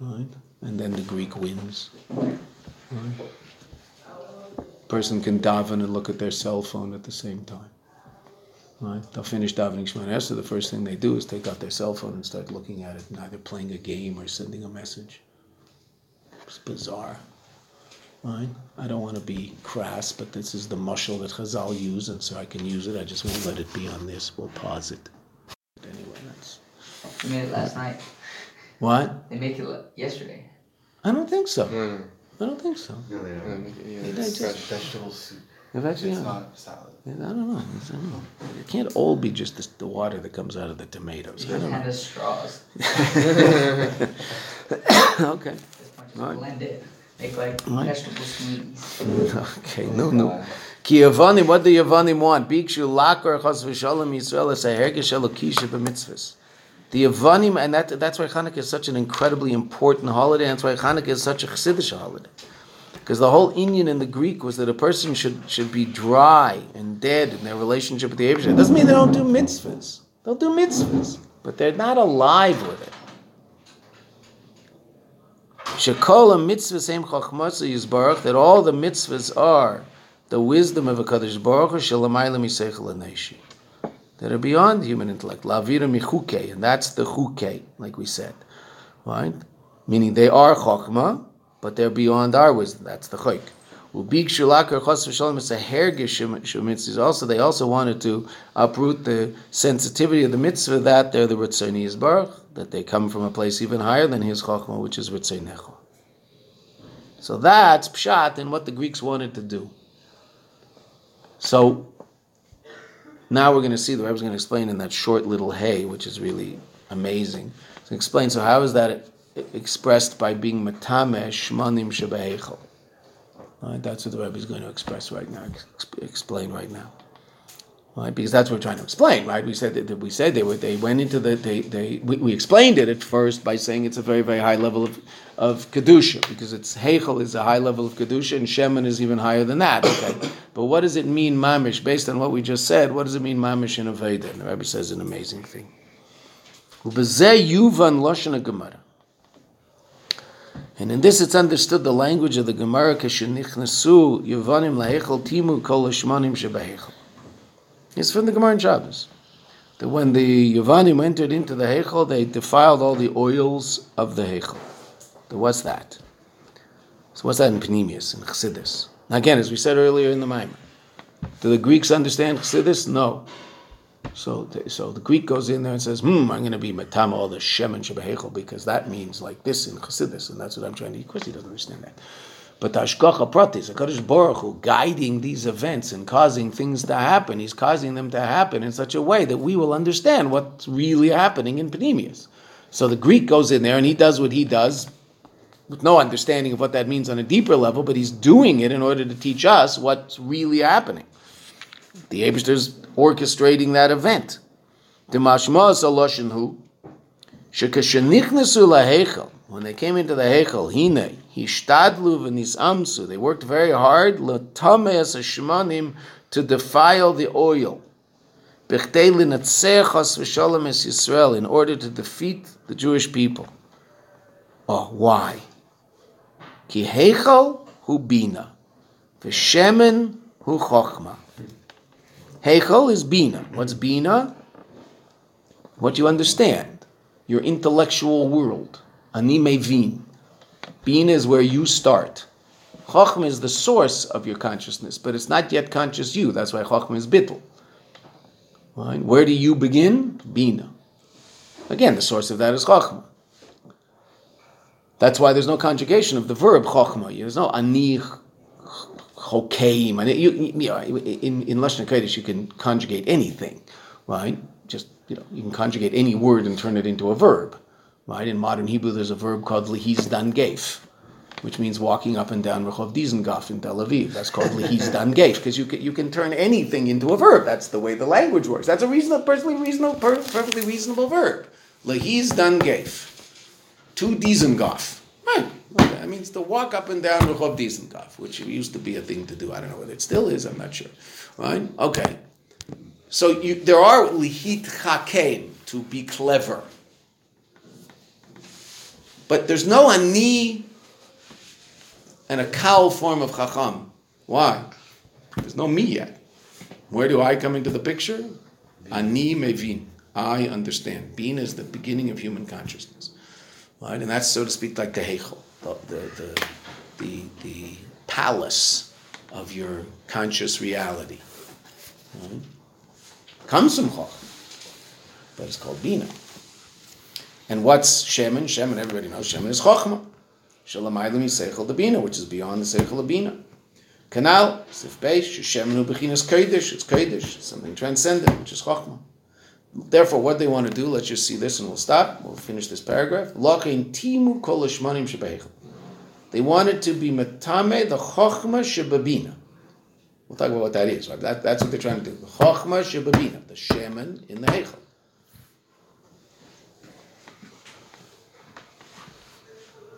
Right? And then the Greek wins. Right? Person can daven and look at their cell phone at the same time. Right? They'll finish davening Shemona Esrei. The first thing they do is take out their cell phone and start looking at it, and either playing a game or sending a message. It's bizarre. Right? I don't want to be crass, but this is the mashal that Chazal use, and so I can use it. I just won't let it be on this. We'll pause it. But anyway, that's... They made it last night. What? They made it yesterday. I don't think so. Mm. I don't think so. No, they don't. It's just vegetable soup. It's not salad. I don't know. It can't all be just the water that comes out of the tomatoes. You have the straws. Okay. Right. Blend it. Make vegetable smoothies. Okay, no. Ki Yavanim, what do Yavanim want? Bikshu lakar chas v'shalom Yisrael es hahergesh elokisha b'mitzvahs. The Yavanim, and that's why Hanukkah is such an incredibly important holiday, and that's why Hanukkah is such a Chassidish holiday. Because the whole Indian in the Greek was that a person should be dry and dead in their relationship with the Eibushter. It doesn't mean they don't do mitzvahs. They'll do mitzvahs, but they're not alive with it. Shekola mitzvahs heim chachmasa yizbarach, that all the mitzvahs are the wisdom of HaKadosh Baruch Hu shelamayla miseichel haneshi, that are beyond human intellect. La'avira michukei, and that's the chukei, like we said, right? Meaning they are chachma, but they're beyond our wisdom. That's the chayk. Also, they also wanted to uproot the sensitivity of the mitzvah that they're the ritzoni yisbarach, that they come from a place even higher than his chachma, which is ritzonecho. So that's pshat and what the Greeks wanted to do. So now we're going to see, the Rebbe's going to explain in that short little hay, which is really amazing. So explain, so how is that expressed by being matameh shmanim shebeheichel? Right, that's what the Rebbe is going to express right now. Explain right now, right? Because that's what we're trying to explain, right? We said that we explained it at first by saying it's a very, very high level of kedusha, because it's heichel is a high level of kedusha and shemen is even higher than that. Okay, but what does it mean mamish? Based on what we just said, what does it mean mamish in Aveda? And the Rebbe says an amazing thing. Ubezeh yuvan lashon haGemara. And in this, it's understood the language of the Gemara. Keshenichnasu Yevanim laheichel timu kol hashmanim shebeheichel. It's from the Gemara in Shabbos, that when the Yevanim entered into the heichel, they defiled all the oils of the heichel. So what's that? So what's that in Panemius, in Chassidus? Now again, as we said earlier in the Maimon, do the Greeks understand Chassidus? No. So the Greek goes in there and says, I'm going to be matam all the shemen shebeheichel, because that means like this in Chassidus, and that's what I'm trying to do. Of course he doesn't understand that. But the Hashgacha Pratis, HaKadosh Baruch Hu, guiding these events and causing things to happen, he's causing them to happen in such a way that we will understand what's really happening in Panemius. So the Greek goes in there and he does what he does with no understanding of what that means on a deeper level, but he's doing it in order to teach us what's really happening. The Eibushter's orchestrating that event. When they came into the heichel, hine hishtadlu v'nisamsu, they worked very hard to defile the oil, in order to defeat the Jewish people. Oh, why? Ki heichel hu bina, v'shemen hu chochma. Heichel is bina. What's bina? What you understand. Your intellectual world. Ani mevin. Bina is where you start. Chochma is the source of your consciousness, but it's not yet conscious you. That's why chochma is bittul. Right? Where do you begin? Bina. Again, the source of that is chochma. That's why there's no conjugation of the verb chochma. There's no ani chokeim. In Lashon HaKodesh you can conjugate anything, right? Just, you can conjugate any word and turn it into a verb, right? In modern Hebrew there's a verb called lehizdangeif, which means walking up and down Rehov Dizengoff in Tel Aviv. That's called lehizdangeif, because you can turn anything into a verb. That's the way the language works. That's a perfectly reasonable verb. Lehizdangeif. To Dizengoff. Right. Well, that means to walk up and down Rehov Dizengoff, which used to be a thing to do. I don't know whether it still is. I'm not sure. Right? Okay. So there are lihit chakeim, to be clever. But there's no ani and a cowl form of chacham. Why? There's no me yet. Where do I come into the picture? Ani mevin. I understand. Bina is the beginning of human consciousness, right? And that's, so to speak, like the heichel, the palace of your conscious reality. Right? Comes from Chochmah, but it's called Bina. And what's Shemin? Shemin, everybody knows Shemin is Chochmah. Shalamaylim Yiseichel Dabina, which is beyond the Seichel of Bina. Kanal, Sif Beish, Shemin Ubechin is Kodesh. It's Kodesh, something transcendent, which is Chochmah. Therefore, what they want to do, let's just see this and we'll stop. We'll finish this paragraph. They wanted to be metame the chokhmah shebabina. We'll talk about what that is. Right? That's what they're trying to do. The chokhmah shebabina, the shemen in the heichel.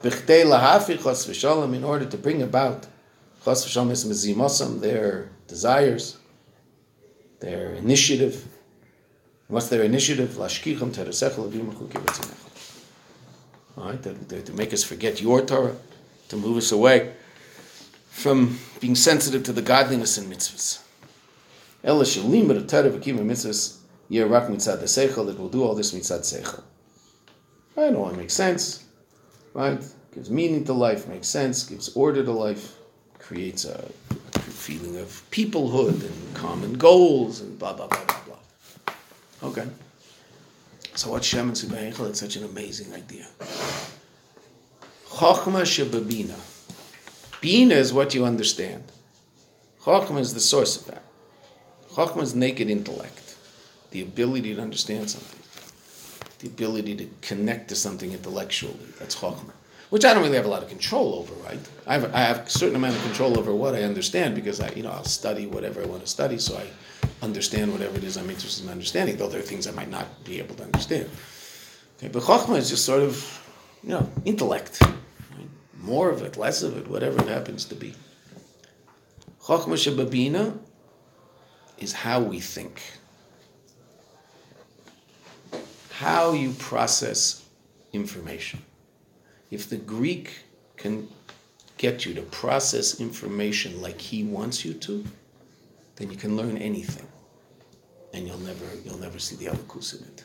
B'chtei lahafi chos v'shalom, in order to bring about chos v'shalom is mezimosam, their desires, their initiative. What's their initiative? Lashkicham teresechel avim chukivetzinechel. All right, to make us forget your Torah, to move us away from being sensitive to the godliness in mitzvahs. Ela shelim b'Torah v'kiyum mitzvahs yerak mitzad seichel. That will do all this mitzad seichel. Right, all that makes sense. Right, gives meaning to life, makes sense, gives order to life, creates a feeling of peoplehood and common goals and blah blah blah blah blah. Okay. So what's Shemin Subheichel? It's such an amazing idea. Chochmah shebabina. Bina is what you understand. Chochmah is the source of that. Chochmah is naked intellect. The ability to understand something. The ability to connect to something intellectually. That's Chochmah. Which I don't really have a lot of control over, right? I have a certain amount of control over what I understand because I'll study whatever I want to study, so I understand whatever it is I'm interested in understanding, though there are things I might not be able to understand. Okay, but Chochmah is just sort of, intellect. Right? More of it, less of it, whatever it happens to be. Chochmah shebabina is how we think. How you process information. If the Greek can get you to process information like he wants you to, then you can learn anything, and you'll never see the alakus in it.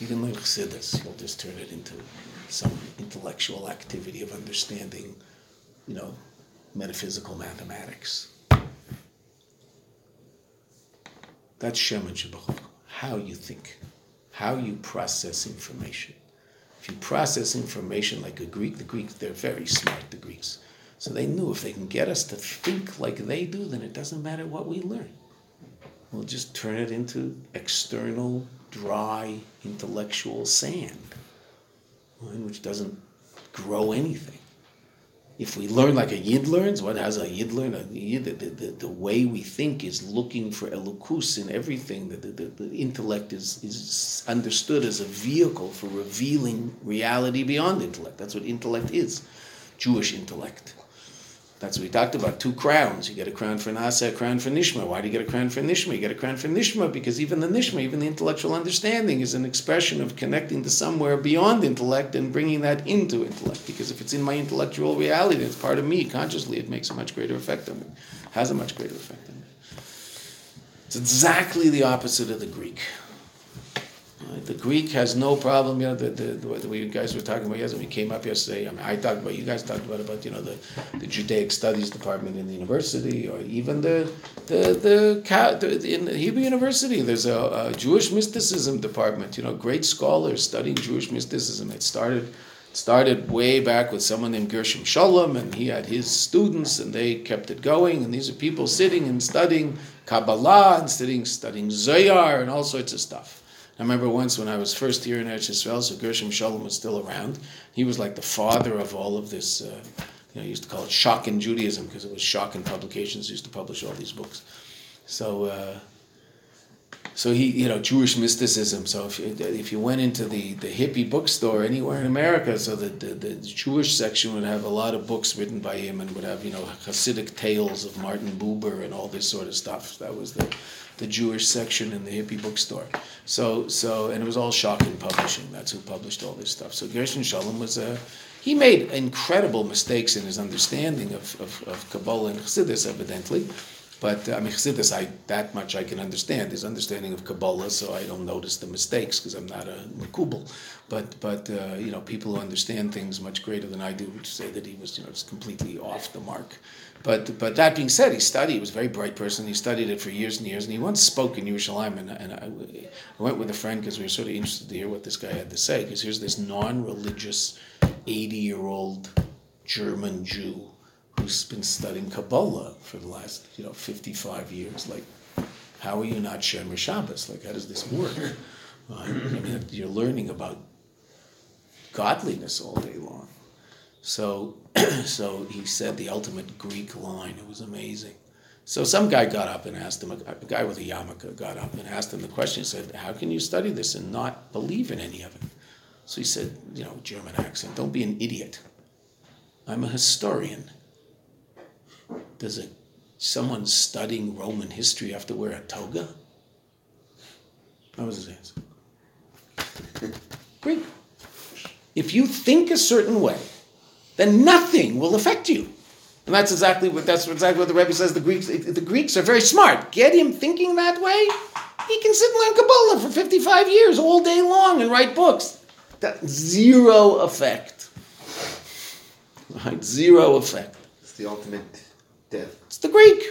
You can learn chassidus; you'll just turn it into some intellectual activity of understanding, metaphysical mathematics. That's shemin shebachok. How you think, how you process information. If you process information like a Greek, the Greeks, they're very smart, the Greeks. So they knew if they can get us to think like they do, then it doesn't matter what we learn. We'll just turn it into external, dry, intellectual sand, which doesn't grow anything. If we learn like a Yid learns, what has a Yid learn? The way we think is looking for elokus in everything. The intellect is understood as a vehicle for revealing reality beyond intellect. That's what intellect is, Jewish intellect. That's what we talked about, 2 crowns. You get a crown for Nasa, a crown for Nishma. Why do you get a crown for Nishma? You get a crown for Nishma because even the intellectual understanding is an expression of connecting to somewhere beyond intellect and bringing that into intellect. Because if it's in my intellectual reality, it's part of me, consciously, it makes a much greater effect on me. Has a much greater effect on me. It's exactly the opposite of the Greek. The Greek has no problem, the way you guys were talking about yesterday, we came up yesterday, I talked about, you guys talked about the Judaic Studies Department in the university, or even in the Hebrew University, there's a Jewish mysticism department, great scholars studying Jewish mysticism. It started way back with someone named Gershom Sholem, and he had his students, and they kept it going, and these are people sitting and studying Kabbalah, and studying Zohar, and all sorts of stuff. I remember once when I was first here in Eretz Yisrael, so Gershom Sholem was still around. He was like the father of all of this. He used to call it Shock in Judaism because it was Shock in Publications. He used to publish all these books. So he, Jewish mysticism. So if you went into the hippie bookstore anywhere in America, so the Jewish section would have a lot of books written by him and would have, Hasidic tales of Martin Buber and all this sort of stuff. That was the Jewish section in the hippie bookstore. So and it was all Shocking Publishing. That's who published all this stuff. So Gershom Sholem he made incredible mistakes in his understanding of Kabbalah and Chassidus, evidently. But I mean, Chassidus, that much I can understand. His understanding of Kabbalah, so I don't notice the mistakes because I'm not a Makubal. But you know, people who understand things much greater than I do would say that he was, you know, just completely off the mark. But that being said, he was a very bright person. He studied it for years and years, and he once spoke in Yerushalayim, and I went with a friend because we were sort of interested to hear what this guy had to say, because here's this non-religious 80-year-old German Jew who's been studying Kabbalah for the last, 55 years. Like, how are you not Shemer Shabbos? Like, how does this work? You're learning about godliness all day long. So he said the ultimate Greek line. It was amazing. So some guy got up and asked him, a guy with a yarmulke got up and asked him the question. He said, how can you study this and not believe in any of it? So he said, German accent, don't be an idiot. I'm a historian. Does someone studying Roman history have to wear a toga? That was his answer. Great. If you think a certain way, then nothing will affect you, and that's exactly what the Rebbe says. The Greeks are very smart. Get him thinking that way, he can sit and learn Kabbalah for 55 years all day long and write books. That zero effect. Right? Zero effect. It's the ultimate. Death. It's the Greek.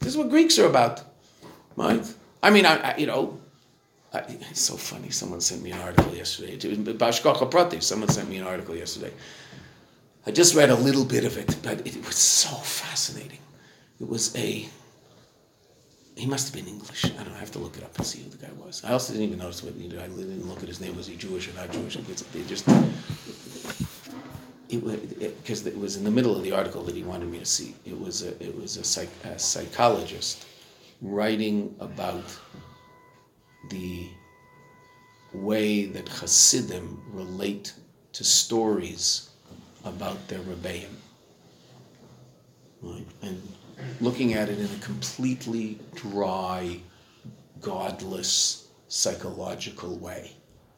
This is what Greeks are about, right? It's so funny. Someone sent me an article yesterday. Bashkocha Prati. Someone sent me an article yesterday. I just read a little bit of it, but it was so fascinating. It was he must have been English. I don't know. I have to look it up and see who the guy was. I also didn't even notice what he did. I didn't look at his name. Was he Jewish or not Jewish? Because it was in the middle of the article that he wanted me to see. It was a psychologist writing about the way that Hasidim relate to stories about their Rebbeim. Right? And looking at it in a completely dry, godless, psychological way.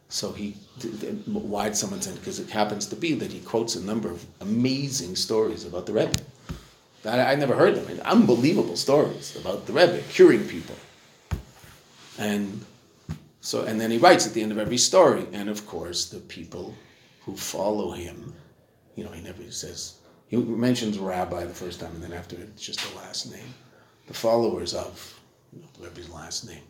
So why'd someone send? Because it happens to be that he quotes a number of amazing stories about the Rebbe. I never heard them. I mean, unbelievable stories about the Rebbe curing people. And then he writes at the end of every story. And of course, the people who follow him, he mentions Rabbi the first time, and then after it's just the last name. The followers of the Rebbe's last name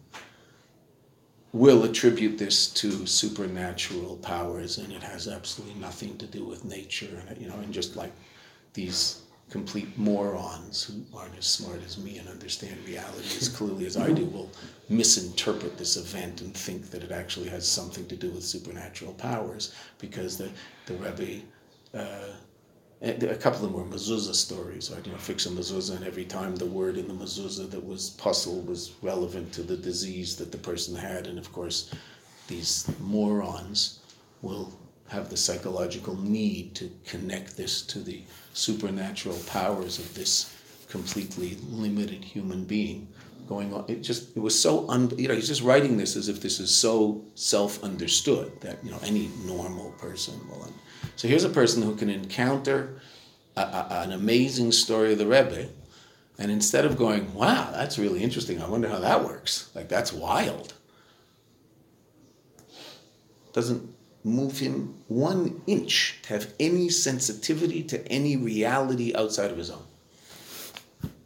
will attribute this to supernatural powers, and it has absolutely nothing to do with nature, and and just like these complete morons who aren't as smart as me and understand reality as clearly as I do will misinterpret this event and think that it actually has something to do with supernatural powers, because the Rebbe, a couple of them were mezuzah stories, right? Fix a mezuzah, and every time the word in the mezuzah that was puzzle was relevant to the disease that the person had. And of course, these morons will have the psychological need to connect this to the supernatural powers of this completely limited human being going on. It was so, he's just writing this as if this is so self-understood that, any normal person will. So here's a person who can encounter an amazing story of the Rebbe, and instead of going, wow, that's really interesting, I wonder how that works, like that's wild, doesn't move him one inch to have any sensitivity to any reality outside of his own.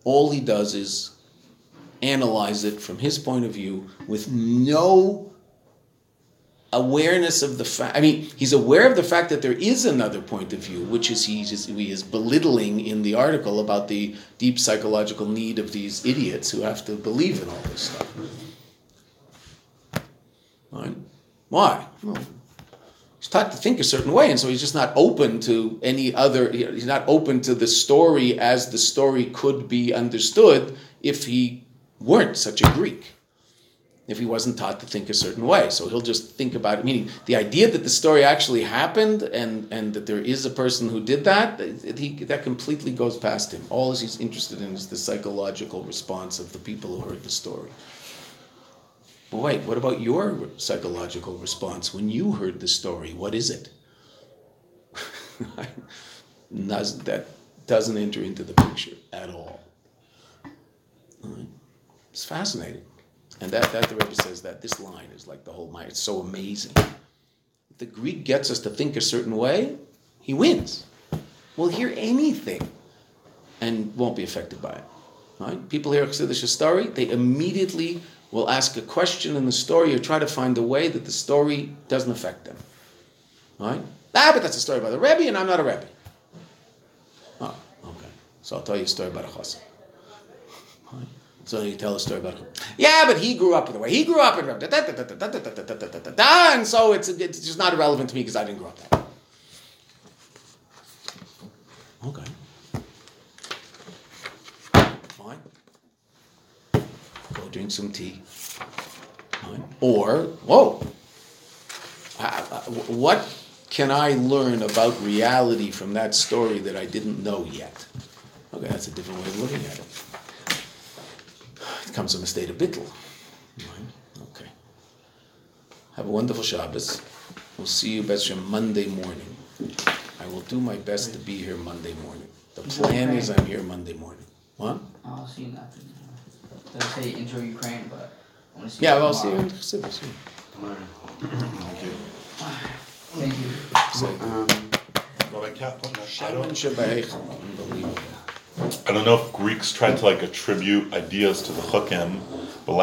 All he does is analyze it from his point of view with no awareness of the fact. I mean, he's aware of the fact that there is another point of view, which is he is belittling in the article about the deep psychological need of these idiots who have to believe in all this stuff. Right? Why? Well, he's taught to think a certain way, and so he's just not open to any other. He's not open to the story as the story could be understood if he weren't such a Greek. If he wasn't taught to think a certain way. So he'll just think about it. Meaning, the idea that the story actually happened and that there is a person who did that, that completely goes past him. All he's interested in is the psychological response of the people who heard the story. But wait, what about your psychological response when you heard the story? What is it? That doesn't enter into the picture at all. It's fascinating. And that the Rebbe says that this line is like the whole Maya. It's so amazing. If the Greek gets us to think a certain way, he wins. We'll hear anything and won't be affected by it. Right? People hear a Chassidish story, they immediately will ask a question in the story or try to find a way that the story doesn't affect them. Right? But that's a story by the Rebbe and I'm not a Rebbe. Oh, okay. So I'll tell you a story about a Chassid. Right? So you tell a story about him. Yeah, but he grew up in the way. He grew up in da, da, da, da, da, da, da, da, da, and so it's just not relevant to me because I didn't grow up that way. Okay. Fine. Go drink some tea. Fine. Or, whoa. What can I learn about reality from that story that I didn't know yet? Okay, that's a different way of looking at it. Comes from a state of bittul. Okay. Have a wonderful Shabbos. We'll see you best on Monday morning. I will do my best to be here Monday morning. The plan is I'm here Monday morning. What? I'll see you after. They say enjoy Ukraine, but I want to see you. Yeah, I'll see you. Tomorrow. Thank you. Thank you. I don't know if Greeks tried to attribute ideas to the Chukim.